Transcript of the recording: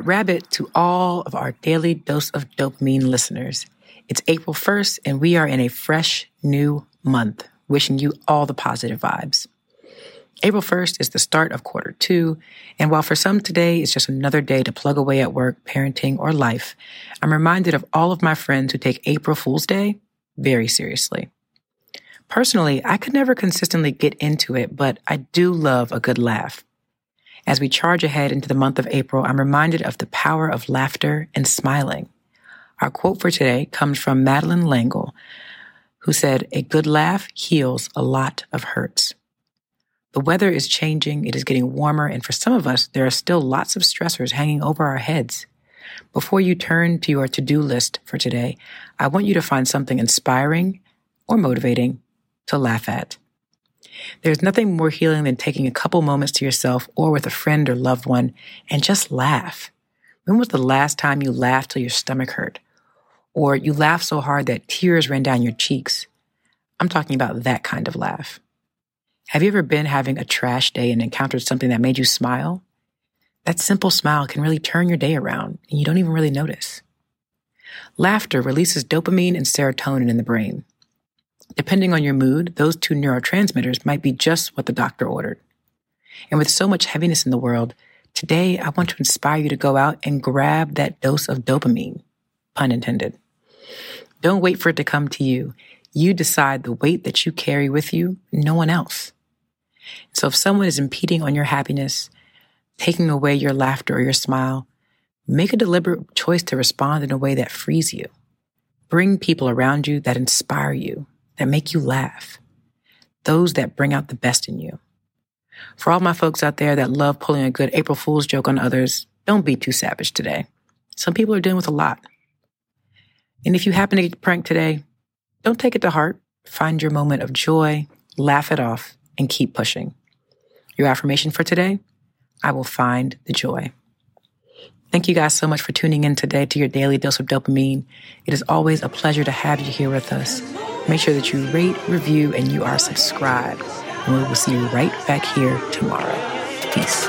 Rabbit to all of our daily dose of dopamine listeners. It's April 1st, and we are in a fresh new month, wishing you all the positive vibes. April 1st is the start of quarter 2, and while for some today is just another day to plug away at work, parenting, or life, I'm reminded of all of my friends who take April Fool's Day very seriously. Personally, I could never consistently get into it, but I do love a good laugh. As we charge ahead into the month of April, I'm reminded of the power of laughter and smiling. Our quote for today comes from Madeleine L'Engle, who said, "A good laugh heals a lot of hurts." The weather is changing, it is getting warmer, and for some of us, there are still lots of stressors hanging over our heads. Before you turn to your to-do list for today, I want you to find something inspiring or motivating to laugh at. There's nothing more healing than taking a couple moments to yourself or with a friend or loved one and just laugh. When was the last time you laughed till your stomach hurt? Or you laughed so hard that tears ran down your cheeks? I'm talking about that kind of laugh. Have you ever been having a trash day and encountered something that made you smile? That simple smile can really turn your day around, and you don't even really notice. Laughter releases dopamine and serotonin in the brain. Depending on your mood, those two neurotransmitters might be just what the doctor ordered. And with so much heaviness in the world, today I want to inspire you to go out and grab that dose of dopamine, pun intended. Don't wait for it to come to you. You decide the weight that you carry with you, no one else. So if someone is impeding on your happiness, taking away your laughter or your smile, make a deliberate choice to respond in a way that frees you. Bring people around you that inspire you, that make you laugh, those that bring out the best in you. For all my folks out there that love pulling a good April Fool's joke on others, don't be too savage today. Some people are dealing with a lot. And if you happen to get pranked today, don't take it to heart. Find your moment of joy, laugh it off, and keep pushing. Your affirmation for today, I will find the joy. Thank you guys so much for tuning in today to your daily dose of dopamine. It is always a pleasure to have you here with us. Make sure that you rate, review, and you are subscribed. And we will see you right back here tomorrow. Peace.